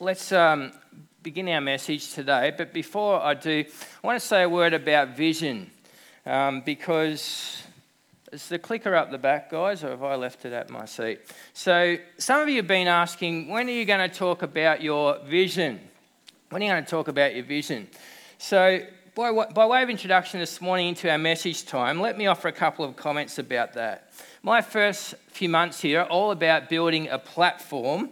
Let's begin our message today. But before I do, I want to say a word about vision, because is the clicker up the back, guys, or have I left it at my seat? So some of you have been asking, when are you going to talk about your vision? When are you going to talk about your vision? So by way of introduction this morning into our message time, let me offer a couple of comments about that. My first few months here are all about building a platform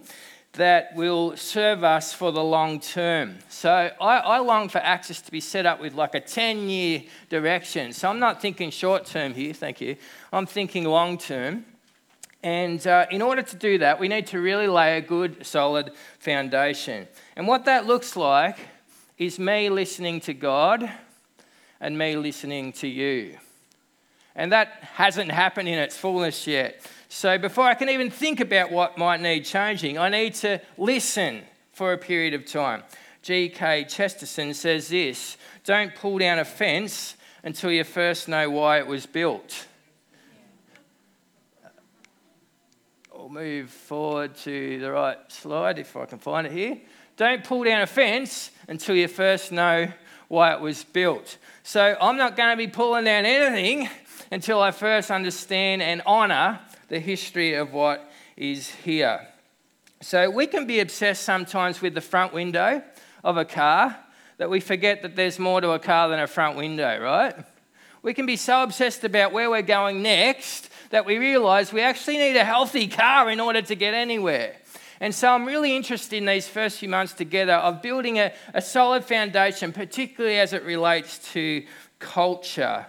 that will serve us for the long term. So I long for Access to be set up with like a 10-year direction. So I'm not thinking short term here, thank you. I'm thinking long term. And in order to do that, we need to really lay a good, solid foundation. And what that looks like is me listening to God and me listening to you. And that hasn't happened in its fullness yet. So before I can even think about what might need changing, I need to listen for a period of time. G.K. Chesterton says this: don't pull down a fence until you first know why it was built. I'll move forward to the right slide if I can find it here. Don't pull down a fence until you first know why it was built. So I'm not going to be pulling down anything until I first understand and honour the history of what is here. So we can be obsessed sometimes with the front window of a car that we forget that there's more to a car than a front window, right? We can be so obsessed about where we're going next that we realise we actually need a healthy car in order to get anywhere. And so I'm really interested in these first few months together of building a solid foundation, particularly as it relates to culture.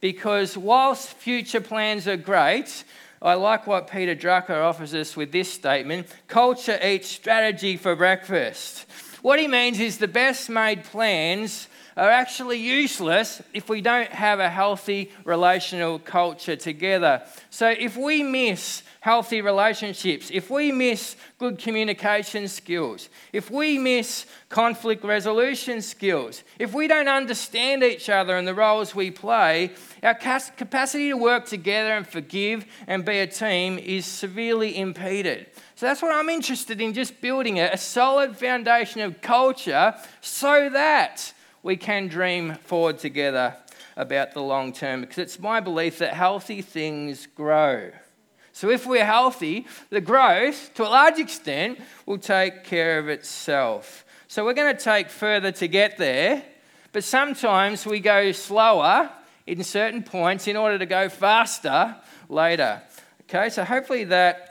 Because whilst future plans are great, I like what Peter Drucker offers us with this statement: culture eats strategy for breakfast. What he means is the best made plans are actually useless if we don't have a healthy relational culture together. So if we miss healthy relationships, if we miss good communication skills, if we miss conflict resolution skills, if we don't understand each other and the roles we play, our capacity to work together and forgive and be a team is severely impeded. So that's what I'm interested in, just building a solid foundation of culture so that we can dream forward together about the long term, because it's my belief that healthy things grow. So if we're healthy, the growth, to a large extent, will take care of itself. So we're going to take further to get there, but sometimes we go slower in certain points in order to go faster later. Okay, so hopefully that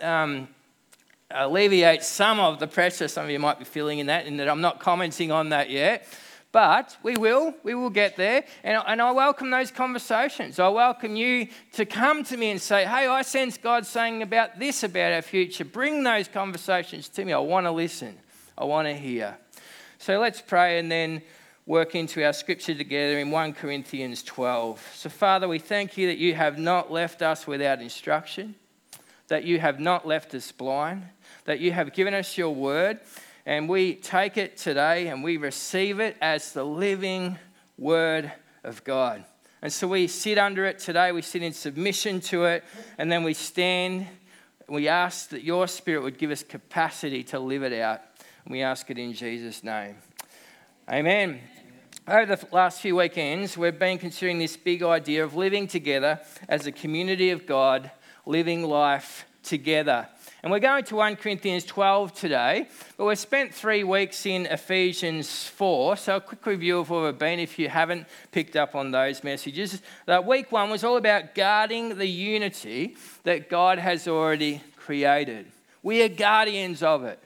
alleviates some of the pressure some of you might be feeling in that I'm not commenting on that yet. But we will get there, and I welcome those conversations. I welcome you to come to me and say, hey, I sense God saying about this, about our future. Bring those conversations to me. I want to listen. I want to hear. So let's pray and then work into our scripture together in 1 Corinthians 12. So Father, we thank you that you have not left us without instruction, that you have not left us blind, that you have given us your word. And we take it today and we receive it as the living word of God. And so we sit under it today, we sit in submission to it, and then we stand and we ask that your Spirit would give us capacity to live it out. And we ask it in Jesus' name. Amen. Over the last few weekends, we've been considering this big idea of living together as a community of God, living life together. And we're going to 1 Corinthians 12 today, but we've spent 3 weeks in Ephesians 4, so a quick review of where we've been if you haven't picked up on those messages. That week one was all about guarding the unity that God has already created. We are guardians of it.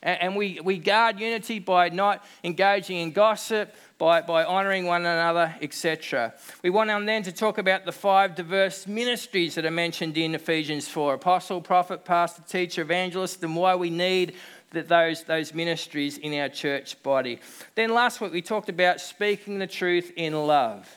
And we guard unity by not engaging in gossip, by honouring one another, etc. We went on then to talk about the 5 diverse ministries that are mentioned in Ephesians 4: apostle, prophet, pastor, teacher, evangelist, and why we need those ministries in our church body. Then last week we talked about speaking the truth in love.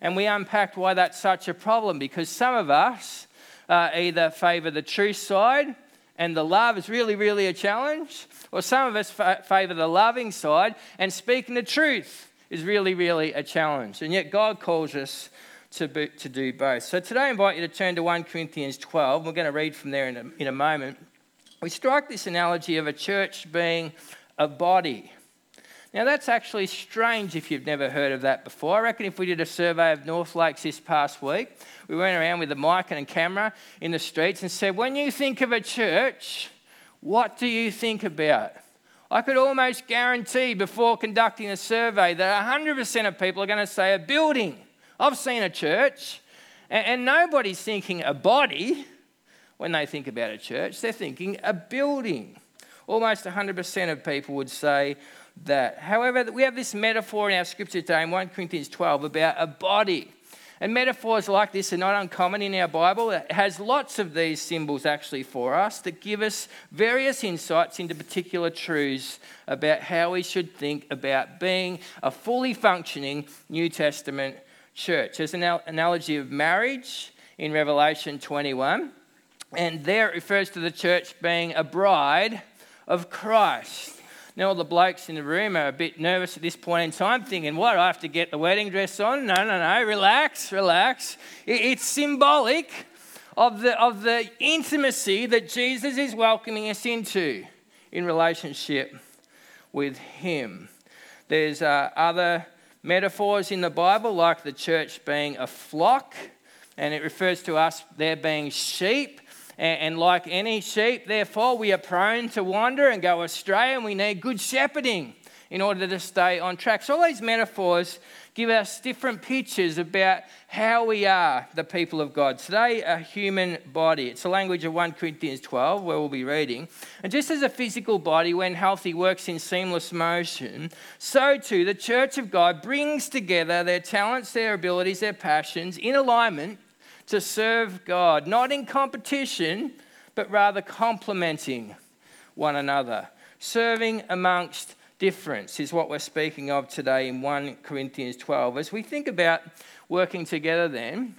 And we unpacked why that's such a problem, because some of us either favour the truth side, and the love is really, really a challenge. Or some of us favour the loving side, and speaking the truth is really, really a challenge. And yet God calls us to do both. So today I invite you to turn to 1 Corinthians 12. We're going to read from there in a moment. We strike this analogy of a church being a body. Now, that's actually strange if you've never heard of that before. I reckon if we did a survey of North Lakes this past week, we went around with a mic and a camera in the streets and said, when you think of a church, what do you think about? I could almost guarantee before conducting a survey that 100% of people are going to say a building. I've seen a church, and nobody's thinking a body when they think about a church. They're thinking a building. Almost 100% of people would say that. However, we have this metaphor in our scripture today in 1 Corinthians 12 about a body. And metaphors like this are not uncommon in our Bible. It has lots of these symbols actually for us that give us various insights into particular truths about how we should think about being a fully functioning New Testament church. There's an analogy of marriage in Revelation 21, and there it refers to the church being a bride of Christ. Now all the blokes in the room are a bit nervous at this point in time, thinking, what, I have to get the wedding dress on? No, relax. It's symbolic of the intimacy that Jesus is welcoming us into in relationship with him. There's other metaphors in the Bible, like the church being a flock, and it refers to us there being sheep. And like any sheep, therefore, we are prone to wander and go astray, and we need good shepherding in order to stay on track. So all these metaphors give us different pictures about how we are the people of God. Today, a human body. It's the language of 1 Corinthians 12, where we'll be reading. And just as a physical body, when healthy, works in seamless motion, so too the church of God brings together their talents, their abilities, their passions in alignment to serve God, not in competition, but rather complementing one another. Serving amongst difference is what we're speaking of today in 1 Corinthians 12. As we think about working together then,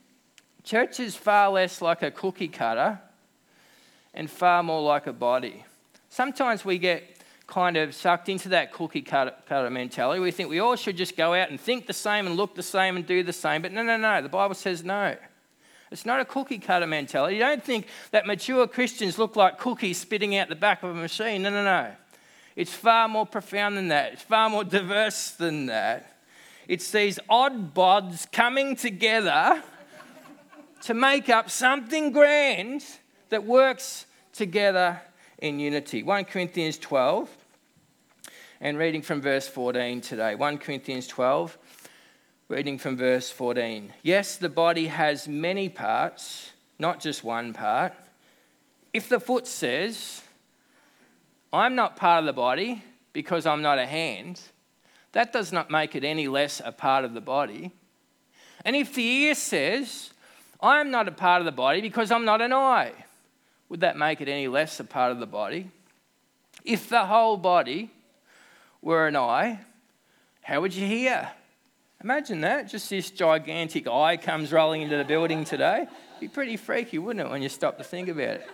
church is far less like a cookie cutter and far more like a body. Sometimes we get kind of sucked into that cookie cutter mentality. We think we all should just go out and think the same and look the same and do the same, but no. The Bible says no. It's not a cookie-cutter mentality. You don't think that mature Christians look like cookies spitting out the back of a machine. No. It's far more profound than that. It's far more diverse than that. It's these odd bods coming together to make up something grand that works together in unity. 1 Corinthians 12, and reading from verse 14 today. 1 Corinthians 12. Reading from verse 14. Yes, the body has many parts, not just one part. If the foot says, I'm not part of the body because I'm not a hand, that does not make it any less a part of the body. And if the ear says, I'm not a part of the body because I'm not an eye, would that make it any less a part of the body? If the whole body were an eye, how would you hear? Imagine that, just this gigantic eye comes rolling into the building today. It'd be pretty freaky, wouldn't it, when you stop to think about it?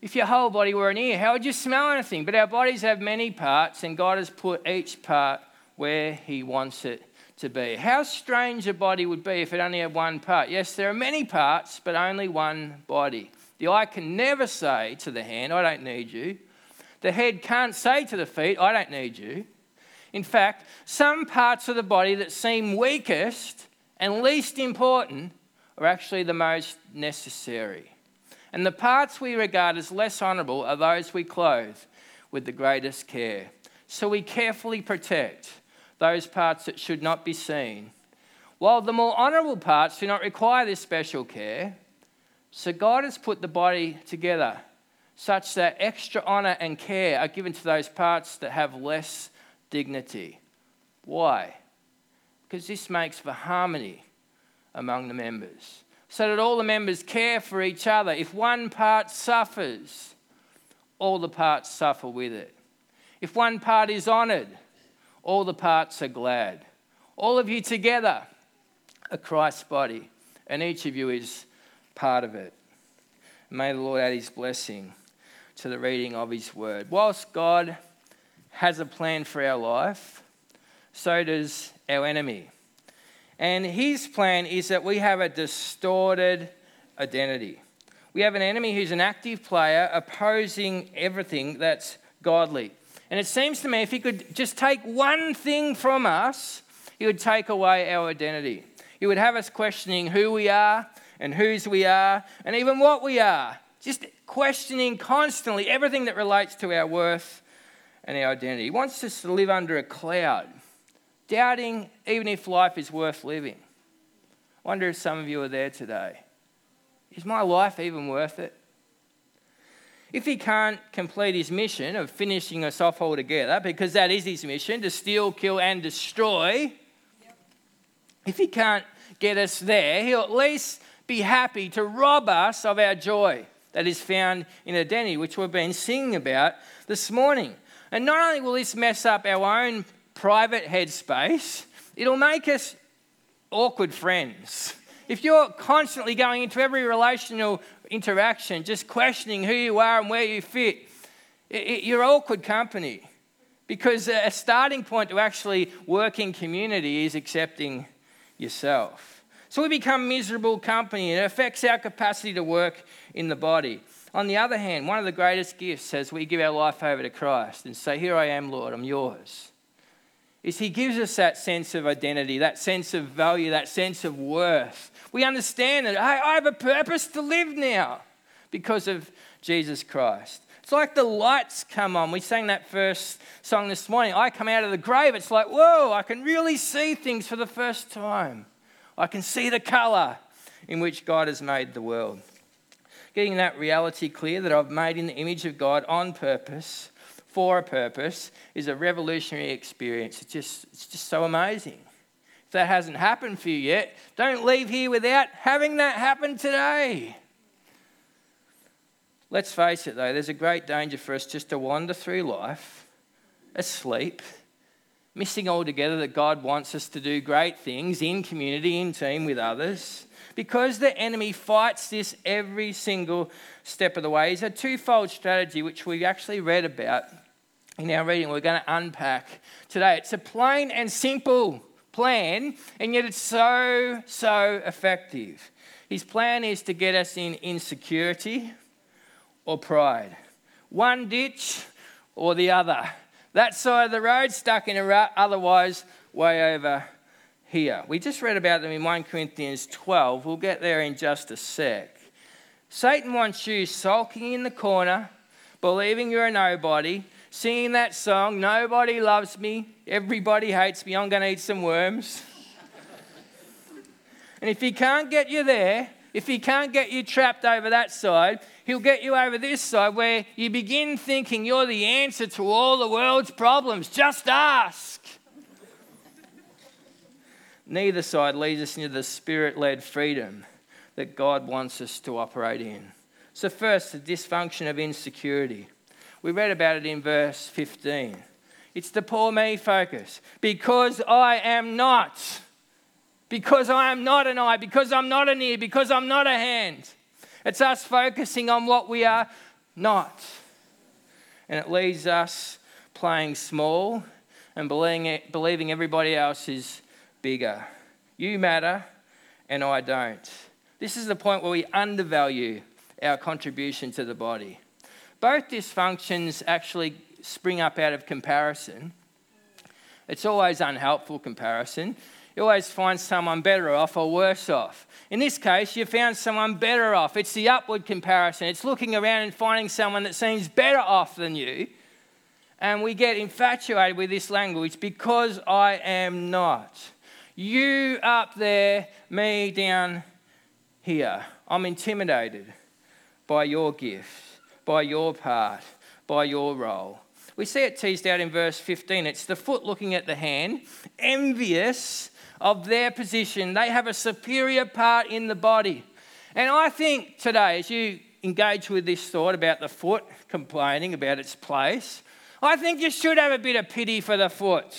If your whole body were an ear, how would you smell anything? But our bodies have many parts, and God has put each part where he wants it to be. How strange a body would be if it only had one part. Yes, there are many parts, but only one body. The eye can never say to the hand, I don't need you. The head can't say to the feet, I don't need you. In fact, some parts of the body that seem weakest and least important are actually the most necessary. And the parts we regard as less honourable are those we clothe with the greatest care. So we carefully protect those parts that should not be seen, while the more honourable parts do not require this special care. So God has put the body together such that extra honour and care are given to those parts that have less dignity. Why? Because this makes for harmony among the members, so that all the members care for each other. If one part suffers, all the parts suffer with it. If one part is honoured, all the parts are glad. All of you together are Christ's body, and each of you is part of it. May the Lord add his blessing to the reading of his word. Whilst God has a plan for our life, so does our enemy. And his plan is that we have a distorted identity. we have an enemy who's an active player opposing everything that's godly. And it seems to me if he could just take one thing from us, he would take away our identity. He would have us questioning who we are and whose we are and even what we are. Just questioning constantly everything that relates to our worth and our identity. He wants us to live under a cloud, doubting even if life is worth living. I wonder if some of you are there today. Is my life even worth it? If he can't complete his mission of finishing us off altogether, because that is his mission, to steal, kill and destroy, yep. If he can't get us there, he'll at least be happy to rob us of our joy that is found in identity, which we've been singing about this morning. And not only will this mess up our own private headspace, it'll make us awkward friends. If you're constantly going into every relational interaction, just questioning who you are and where you fit, you're awkward company, because a starting point to actually work in community is accepting yourself. So we become miserable company, and it affects our capacity to work in the body. On the other hand, one of the greatest gifts as we give our life over to Christ and say, "Here I am, Lord, I'm yours," is he gives us that sense of identity, that sense of value, that sense of worth. We understand that I have a purpose to live now because of Jesus Christ. It's like the lights come on. We sang that first song this morning, "I Come Out of the Grave." It's like, whoa, I can really see things for the first time. I can see the colour in which God has made the world. Getting that reality clear that I've made in the image of God on purpose, for a purpose, is a revolutionary experience. It's just so amazing. If that hasn't happened for you yet, don't leave here without having that happen today. Let's face it though, there's a great danger for us just to wander through life asleep, missing altogether that God wants us to do great things in community, in team with others, because the enemy fights this every single step of the way. It's a twofold strategy which we've actually read about in our reading, we're going to unpack today. It's a plain and simple plan, and yet it's so effective. His plan is to get us in insecurity or pride. One ditch or the other. That side of the road, stuck in a rut, otherwise way over here. We just read about them in 1 Corinthians 12. We'll get there in just a sec. Satan wants you sulking in the corner, believing you're a nobody, singing that song, "Nobody loves me, everybody hates me, I'm going to eat some worms." And if he can't get you there, if he can't get you trapped over that side, he'll get you over this side where you begin thinking you're the answer to all the world's problems. Just ask. Neither side leads us into the spirit-led freedom that God wants us to operate in. So first, the dysfunction of insecurity. We read about it in verse 15. It's the poor me focus. Because I am not an eye, because I'm not an ear, because I'm not a hand. It's us focusing on what we are not. And it leaves us playing small and believing everybody else is bigger. You matter and I don't. This is the point where we undervalue our contribution to the body. Both dysfunctions actually spring up out of comparison. It's always unhelpful comparison. You always find someone better off or worse off. In this case, you found someone better off. It's the upward comparison. It's looking around and finding someone that seems better off than you. And we get infatuated with this language, because I am not. You up there, me down here. I'm intimidated by your gift, by your part, by your role. We see it teased out in verse 15. It's the foot looking at the hand, envious of their position. They have a superior part in the body. And I think today, as you engage with this thought about the foot complaining about its place, I think you should have a bit of pity for the foot,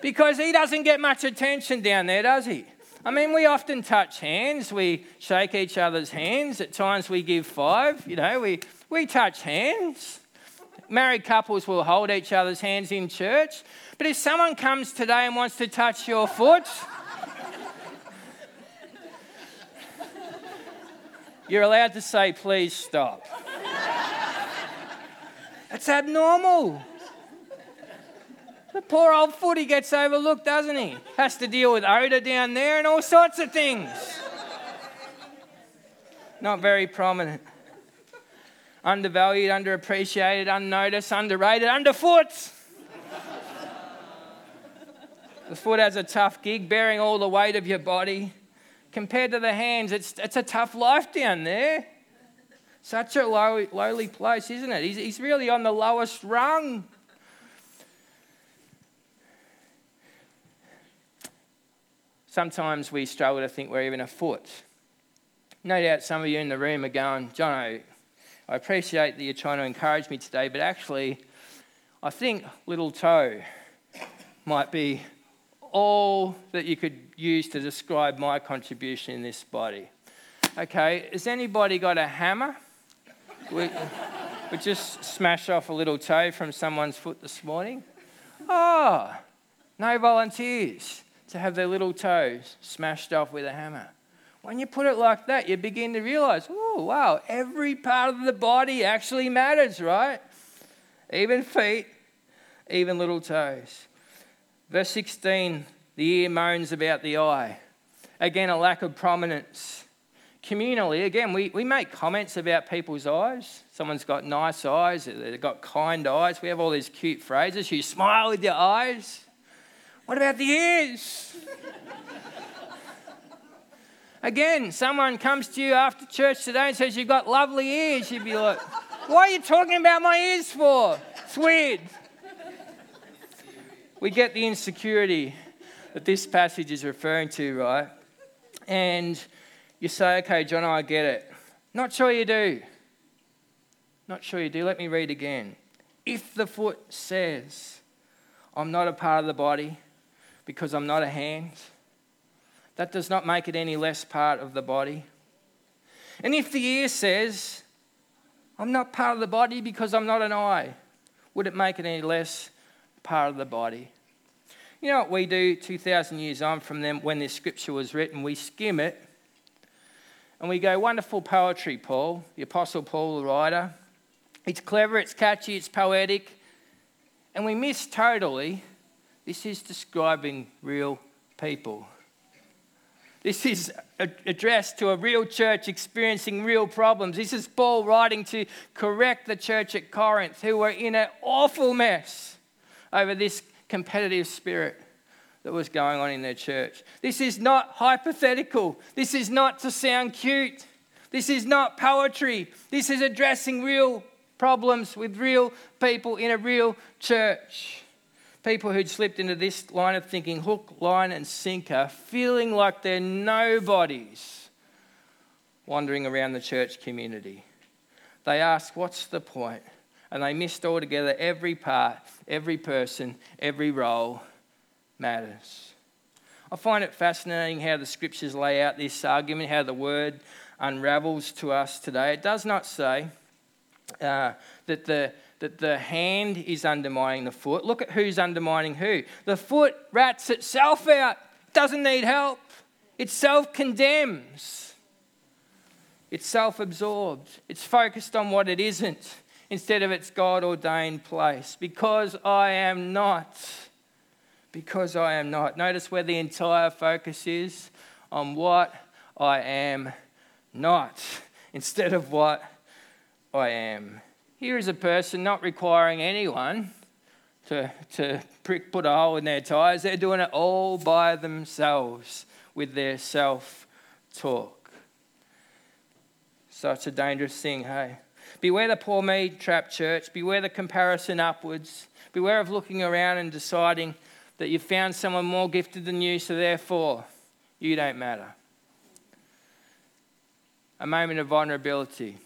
because he doesn't get much attention down there, does he? I mean, we often touch hands, we shake each other's hands, at times we give five, we touch hands. Married couples will hold each other's hands in church. But if someone comes today and wants to touch your foot, You're allowed to say, please stop. That's abnormal. The poor old footy gets overlooked, doesn't he? Has to deal with odour down there and all sorts of things. Not very prominent. Undervalued, underappreciated, unnoticed, underrated, underfoot. The foot has a tough gig, bearing all the weight of your body. Compared to the hands, it's a tough life down there. Such a lowly place, isn't it? He's really on the lowest rung. Sometimes we struggle to think we're even a foot. No doubt some of you in the room are going, Jono, I appreciate that you're trying to encourage me today, but actually, I think little toe might be all that you could use to describe my contribution in this body. Okay, has anybody got a hammer? We just smashed off a little toe from someone's foot this morning. Oh, no volunteers to have their little toes smashed off with a hammer. When you put it like that, you begin to realise, oh, wow, every part of the body actually matters, right? Even feet, even little toes. Verse 16, the ear moans about the eye. Again, a lack of prominence. Communally, again, we make comments about people's eyes. Someone's got nice eyes, they've got kind eyes. We have all these cute phrases. You smile with your eyes. What about the ears? Again, someone comes to you after church today and says, you've got lovely ears. You'd be like, what are you talking about my ears for? It's weird. We get the insecurity that this passage is referring to, right? And you say, okay, John, I get it. Not sure you do. Not sure you do. Let me read again. If the foot says, I'm not a part of the body because I'm not a hand, that does not make it any less part of the body. And if the ear says, I'm not part of the body because I'm not an eye, would it make it any less part of the body? You know what we do 2,000 years on from them when this scripture was written? We skim it and we go, wonderful poetry, Paul, the Apostle Paul, the writer. It's clever, it's catchy, it's poetic. And we miss totally, this is describing real people. This is addressed to a real church experiencing real problems. This is Paul writing to correct the church at Corinth, who were in an awful mess over this competitive spirit that was going on in their church. This is not hypothetical. This is not to sound cute. This is not poetry. This is addressing real problems with real people in a real church. People who'd slipped into this line of thinking, hook, line, and sinker, feeling like they're nobodies wandering around the church community. They ask, what's the point? And they missed altogether every part, every person, every role matters. I find it fascinating how the scriptures lay out this argument, how the word unravels to us today. It does not say that the hand is undermining the foot. Look at who's undermining who. The foot rats itself out. It doesn't need help. It self-condemns. It's self-absorbed. It's focused on what it isn't, instead of its God-ordained place. Because I am not. Notice where the entire focus is, on what I am not, instead of what I am. Here is a person not requiring anyone to put a hole in their tires. They're doing it all by themselves with their self-talk. Such a dangerous thing, hey? Beware the poor me trap church. Beware the comparison upwards. Beware of looking around and deciding that you've found someone more gifted than you, so therefore you don't matter. A moment of vulnerability.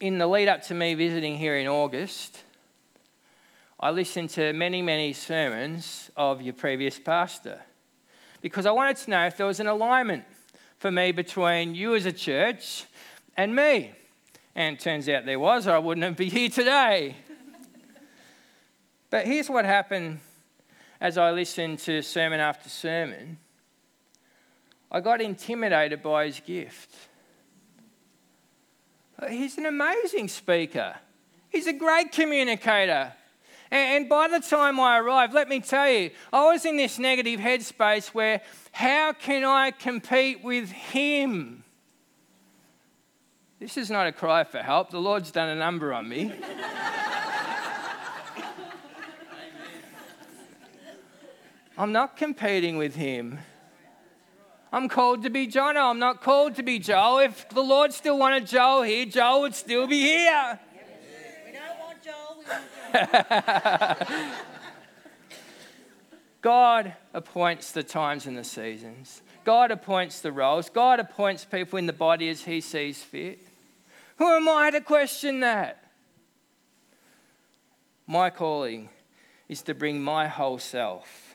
In the lead up to me visiting here in August, I listened to many, many sermons of your previous pastor because I wanted to know if there was an alignment for me between you as a church and me. And it turns out there was, or I wouldn't be here today. But here's what happened as I listened to sermon after sermon. I got intimidated by his gift. He's an amazing speaker. He's a great communicator. And by the time I arrived, let me tell you, I was in this negative headspace where, how can I compete with him? This is not a cry for help. The Lord's done a number on me. I'm not competing with him. I'm called to be Jonah. I'm not called to be Joel. If the Lord still wanted Joel here, Joel would still be here. We don't want Joel. We want Joel. God appoints the times and the seasons. God appoints the roles. God appoints people in the body as he sees fit. Who am I to question that? My calling is to bring my whole self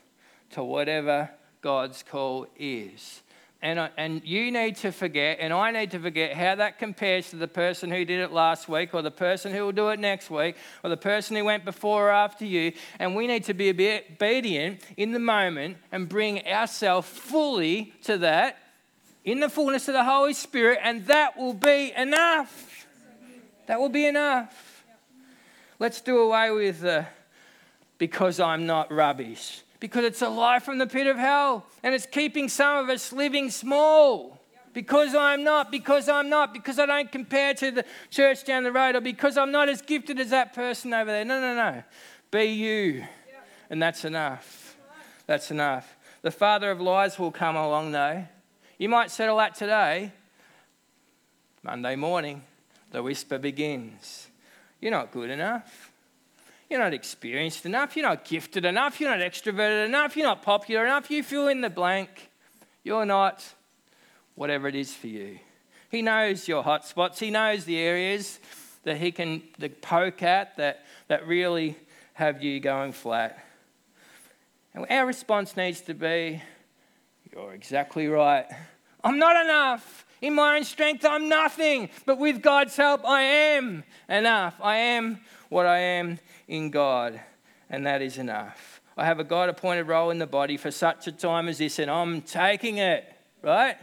to whatever God's call is. And you need to forget, and I need to forget, how that compares to the person who did it last week, or the person who will do it next week, or the person who went before or after you. And we need to be obedient in the moment and bring ourselves fully to that in the fullness of the Holy Spirit, and that will be enough. That will be enough. Let's do away with the "because I'm not" rubbish. Because it's a lie from the pit of hell, and it's keeping some of us living small. Because I'm not, because I'm not, because I don't compare to the church down the road, or because I'm not as gifted as that person over there. No. Be you, and that's enough. That's enough. The father of lies will come along though. You might settle that today. Monday morning, the whisper begins. You're not good enough. You're not experienced enough, you're not gifted enough, you're not extroverted enough, you're not popular enough, you fill in the blank. You're not whatever it is for you. He knows your hot spots, he knows the areas that he can poke at that really have you going flat. And our response needs to be, "You're exactly right. I'm not enough. In my own strength, I'm nothing. But with God's help, I am enough. I am what I am in God, and that is enough. I have a God-appointed role in the body for such a time as this, and I'm taking it," right?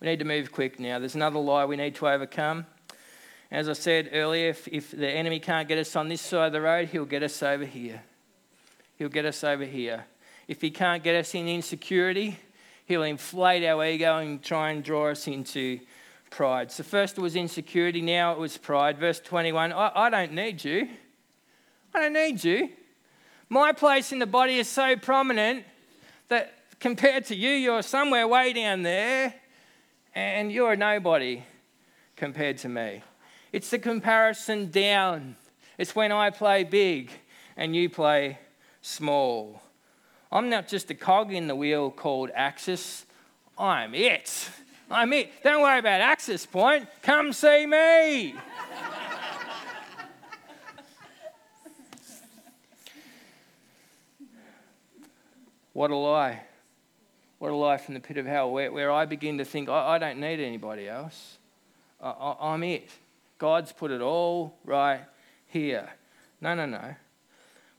We need to move quick now. There's another lie we need to overcome. As I said earlier, if the enemy can't get us on this side of the road, he'll get us over here. He'll get us over here. If he can't get us in insecurity, he'll inflate our ego and try and draw us into pride. So first it was insecurity, now it was pride. Verse 21, I don't need you. I don't need you. My place in the body is so prominent that compared to you, you're somewhere way down there, and you're a nobody compared to me. It's the comparison down. It's when I play big and you play small. I'm not just a cog in the wheel called Axis. I'm it. Don't worry about Axis Point. Come see me. What a lie. What a lie from the pit of hell, where I begin to think, I don't need anybody else. I'm it. God's put it all right here. No.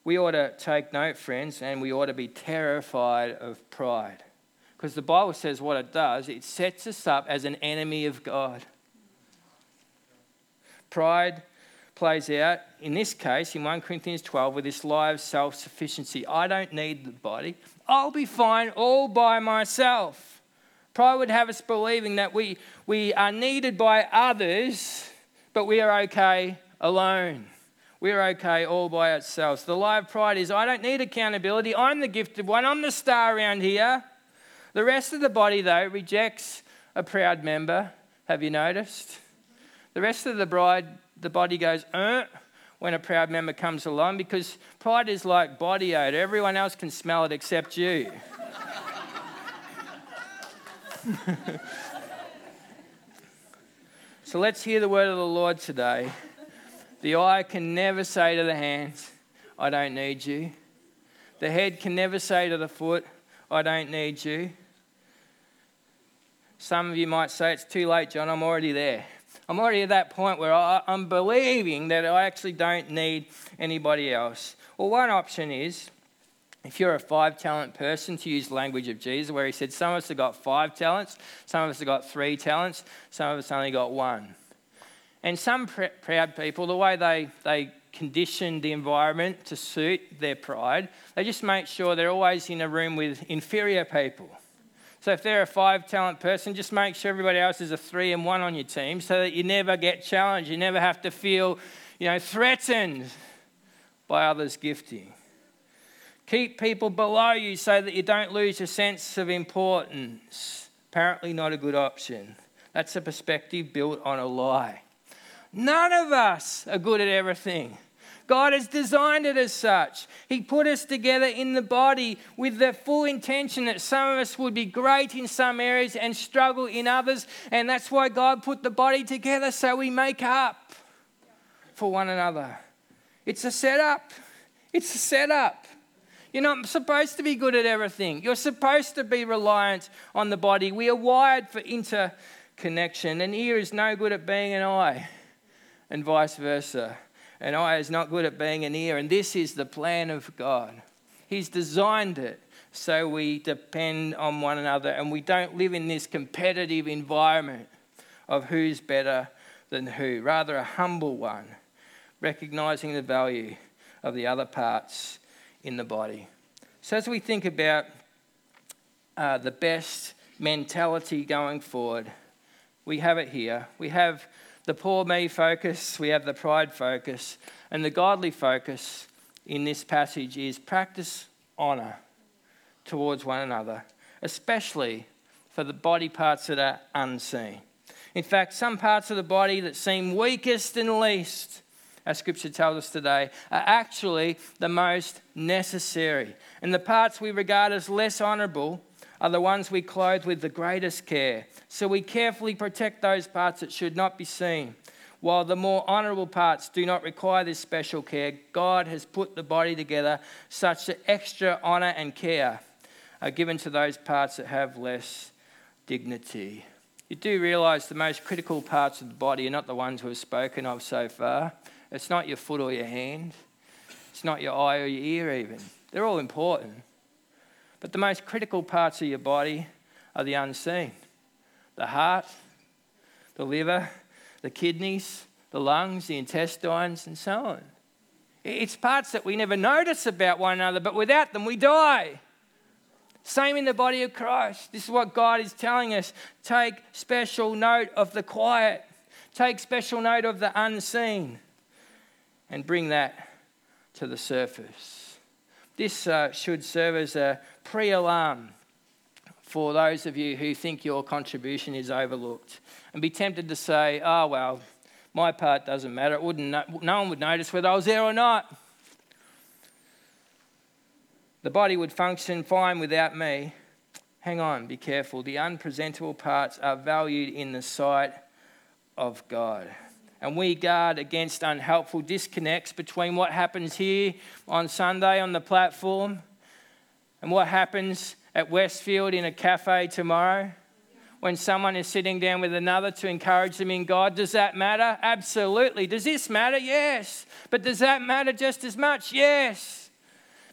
We ought to take note, friends, and we ought to be terrified of pride. Because the Bible says what it does, it sets us up as an enemy of God. Pride plays out, in this case, in 1 Corinthians 12, with this lie of self-sufficiency. I don't need the body. I'll be fine all by myself. Pride would have us believing that we are needed by others, but we are okay alone. We're okay all by ourselves. The lie of pride is, I don't need accountability. I'm the gifted one. I'm the star around here. The rest of the body, though, rejects a proud member. Have you noticed? The rest of the body goes, when a proud member comes along, because pride is like body odor. Everyone else can smell it except you. So let's hear the word of the Lord today. The eye can never say to the hand, I don't need you. The head can never say to the foot, I don't need you. Some of you might say, it's too late, John, I'm already there. I'm already at that point where I'm believing that I actually don't need anybody else. Well, one option is, if you're a 5-talent person, to use language of Jesus, where he said, some of us have got 5 talents, some of us have got 3 talents, some of us only got 1. And some proud people, the way they condition the environment to suit their pride, they just make sure they're always in a room with inferior people. So if they're a 5-talent person, just make sure everybody else is a 3 and 1 on your team so that you never get challenged. You never have to feel, threatened by others' gifting. Keep people below you so that you don't lose your sense of importance. Apparently not a good option. That's a perspective built on a lie. None of us are good at everything. God has designed it as such. He put us together in the body with the full intention that some of us would be great in some areas and struggle in others. And that's why God put the body together, so we make up for one another. It's a setup. It's a setup. You're not supposed to be good at everything. You're supposed to be reliant on the body. We are wired for interconnection. An ear is no good at being an eye, and vice versa. An eye is not good at being an ear, and this is the plan of God. He's designed it so we depend on one another, and we don't live in this competitive environment of who's better than who. Rather, a humble one, recognizing the value of the other parts in the body. So as we think about the best mentality going forward, we have it here. We have the poor me focus, we have the pride focus, and the godly focus in this passage is practice honour towards one another, especially for the body parts that are unseen. In fact, some parts of the body that seem weakest and least, as Scripture tells us today, are actually the most necessary. And the parts we regard as less honourable are the ones we clothe with the greatest care. So we carefully protect those parts that should not be seen. While the more honourable parts do not require this special care, God has put the body together such that extra honour and care are given to those parts that have less dignity. You do realise the most critical parts of the body are not the ones we've spoken of so far. It's not your foot or your hand. It's not your eye or your ear even. They're all important. But the most critical parts of your body are the unseen. The heart, the liver, the kidneys, the lungs, the intestines, and so on. It's parts that we never notice about one another, but without them we die. Same in the body of Christ. This is what God is telling us. Take special note of the quiet. Take special note of the unseen. And bring that to the surface. This should serve as a pre-alarm for those of you who think your contribution is overlooked and be tempted to say, oh, well, my part doesn't matter. It wouldn't. No one would notice whether I was there or not. The body would function fine without me. Hang on, be careful. The unpresentable parts are valued in the sight of God. And we guard against unhelpful disconnects between what happens here on Sunday on the platform and what happens at Westfield in a cafe tomorrow when someone is sitting down with another to encourage them in God. Does that matter? Absolutely. Does this matter? Yes. But does that matter just as much? Yes.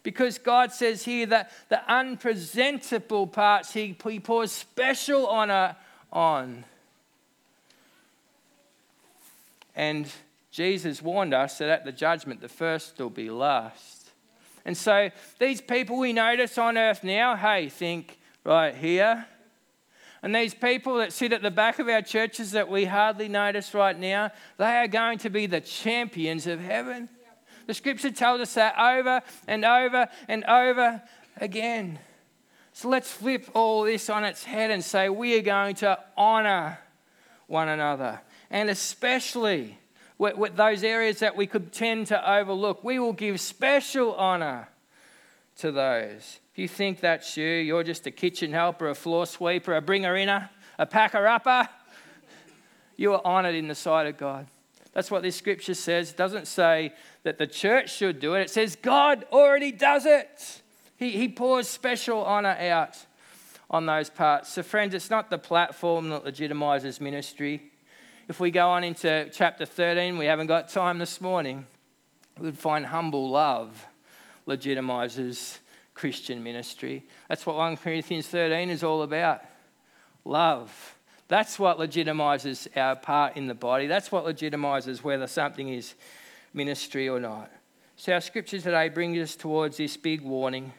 Because God says here that the unpresentable parts He pours special honour on. And Jesus warned us that at the judgment, the first will be last. And so these people we notice on earth now, hey, think right here. And these people that sit at the back of our churches that we hardly notice right now, they are going to be the champions of heaven. The Scripture tells us that over and over and over again. So let's flip all this on its head and say we are going to honour one another. And especially with those areas that we could tend to overlook, we will give special honour to those. If you think that's you, you're just a kitchen helper, a floor sweeper, a bringer-inner, a packer-upper, you are honoured in the sight of God. That's what this Scripture says. It doesn't say that the church should do it. It says God already does it. He pours special honour out on those parts. So friends, it's not the platform that legitimises ministry. If we go on into chapter 13, we haven't got time this morning, we would find humble love legitimizes Christian ministry. That's what 1 Corinthians 13 is all about. Love. That's what legitimizes our part in the body. That's what legitimizes whether something is ministry or not. So our scripture today brings us towards this big warning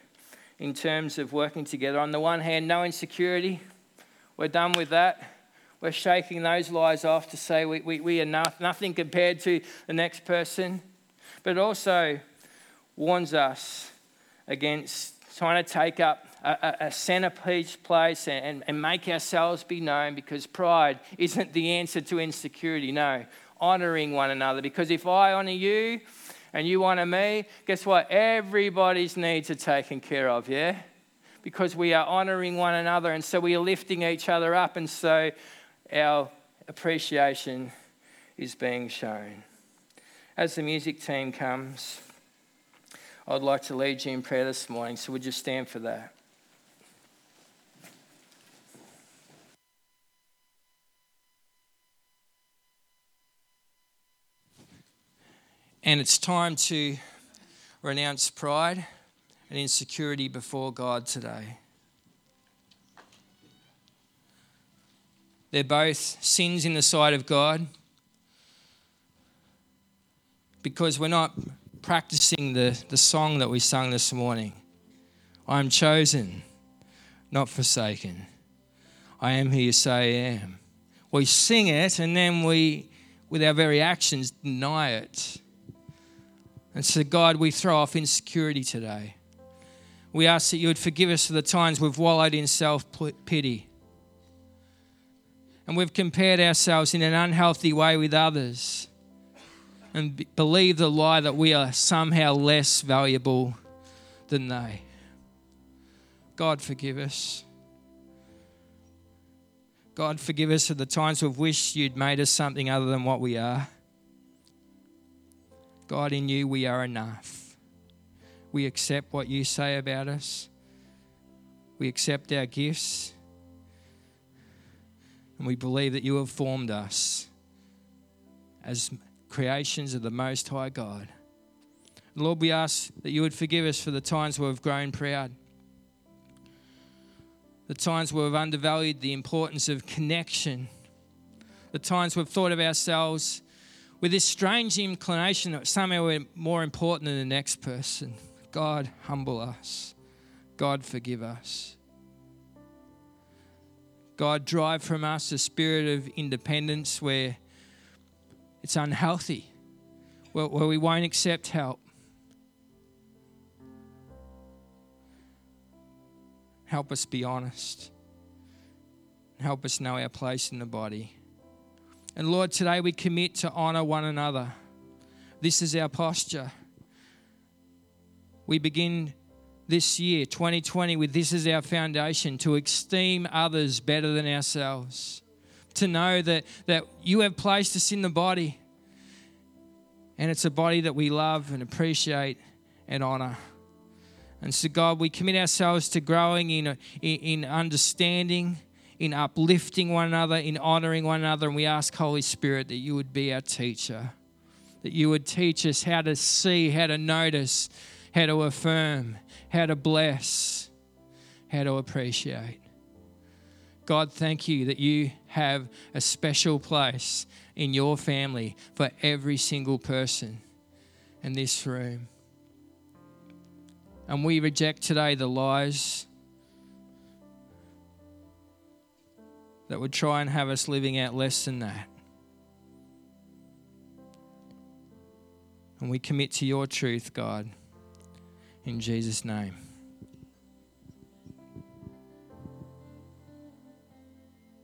in terms of working together. On the one hand, no insecurity. We're done with that. We're shaking those lies off to say we are nothing compared to the next person. But it also warns us against trying to take up a centerpiece place and make ourselves be known, because pride isn't the answer to insecurity. No, honouring one another. Because if I honour you and you honour me, guess what? Everybody's needs are taken care of, yeah? Because we are honouring one another, and so we are lifting each other up, and so our appreciation is being shown. As the music team comes, I'd like to lead you in prayer this morning, so would you stand for that? And it's time to renounce pride and insecurity before God today. They're both sins in the sight of God, because we're not practicing the song that we sung this morning. I'm chosen, not forsaken. I am who you say I am. We sing it and then we, with our very actions, deny it. And so, God, we throw off insecurity today. We ask that you would forgive us for the times we've wallowed in self-pity. And we've compared ourselves in an unhealthy way with others and believe the lie that we are somehow less valuable than they. God, forgive us. God, forgive us for the times we've wished you'd made us something other than what we are. God, in you we are enough. We accept what you say about us. We accept our gifts. And we believe that you have formed us as creations of the Most High God. Lord, we ask that you would forgive us for the times where we've grown proud, the times where we've undervalued the importance of connection, the times we've thought of ourselves with this strange inclination that somehow we're more important than the next person. God, humble us. God, forgive us. God, drive from us a spirit of independence where it's unhealthy, where we won't accept help. Help us be honest. Help us know our place in the body. And Lord, today we commit to honour one another. This is our posture. We begin this year, 2020, with this as our foundation, to esteem others better than ourselves, to know that you have placed us in the body, and it's a body that we love and appreciate and honour. And so, God, we commit ourselves to growing in understanding, in uplifting one another, in honouring one another, and we ask, Holy Spirit, that you would be our teacher, that you would teach us how to see, how to notice, how to affirm, how to bless, how to appreciate. God, thank you that you have a special place in your family for every single person in this room. And we reject today the lies that would try and have us living out less than that. And we commit to your truth, God. In Jesus' name.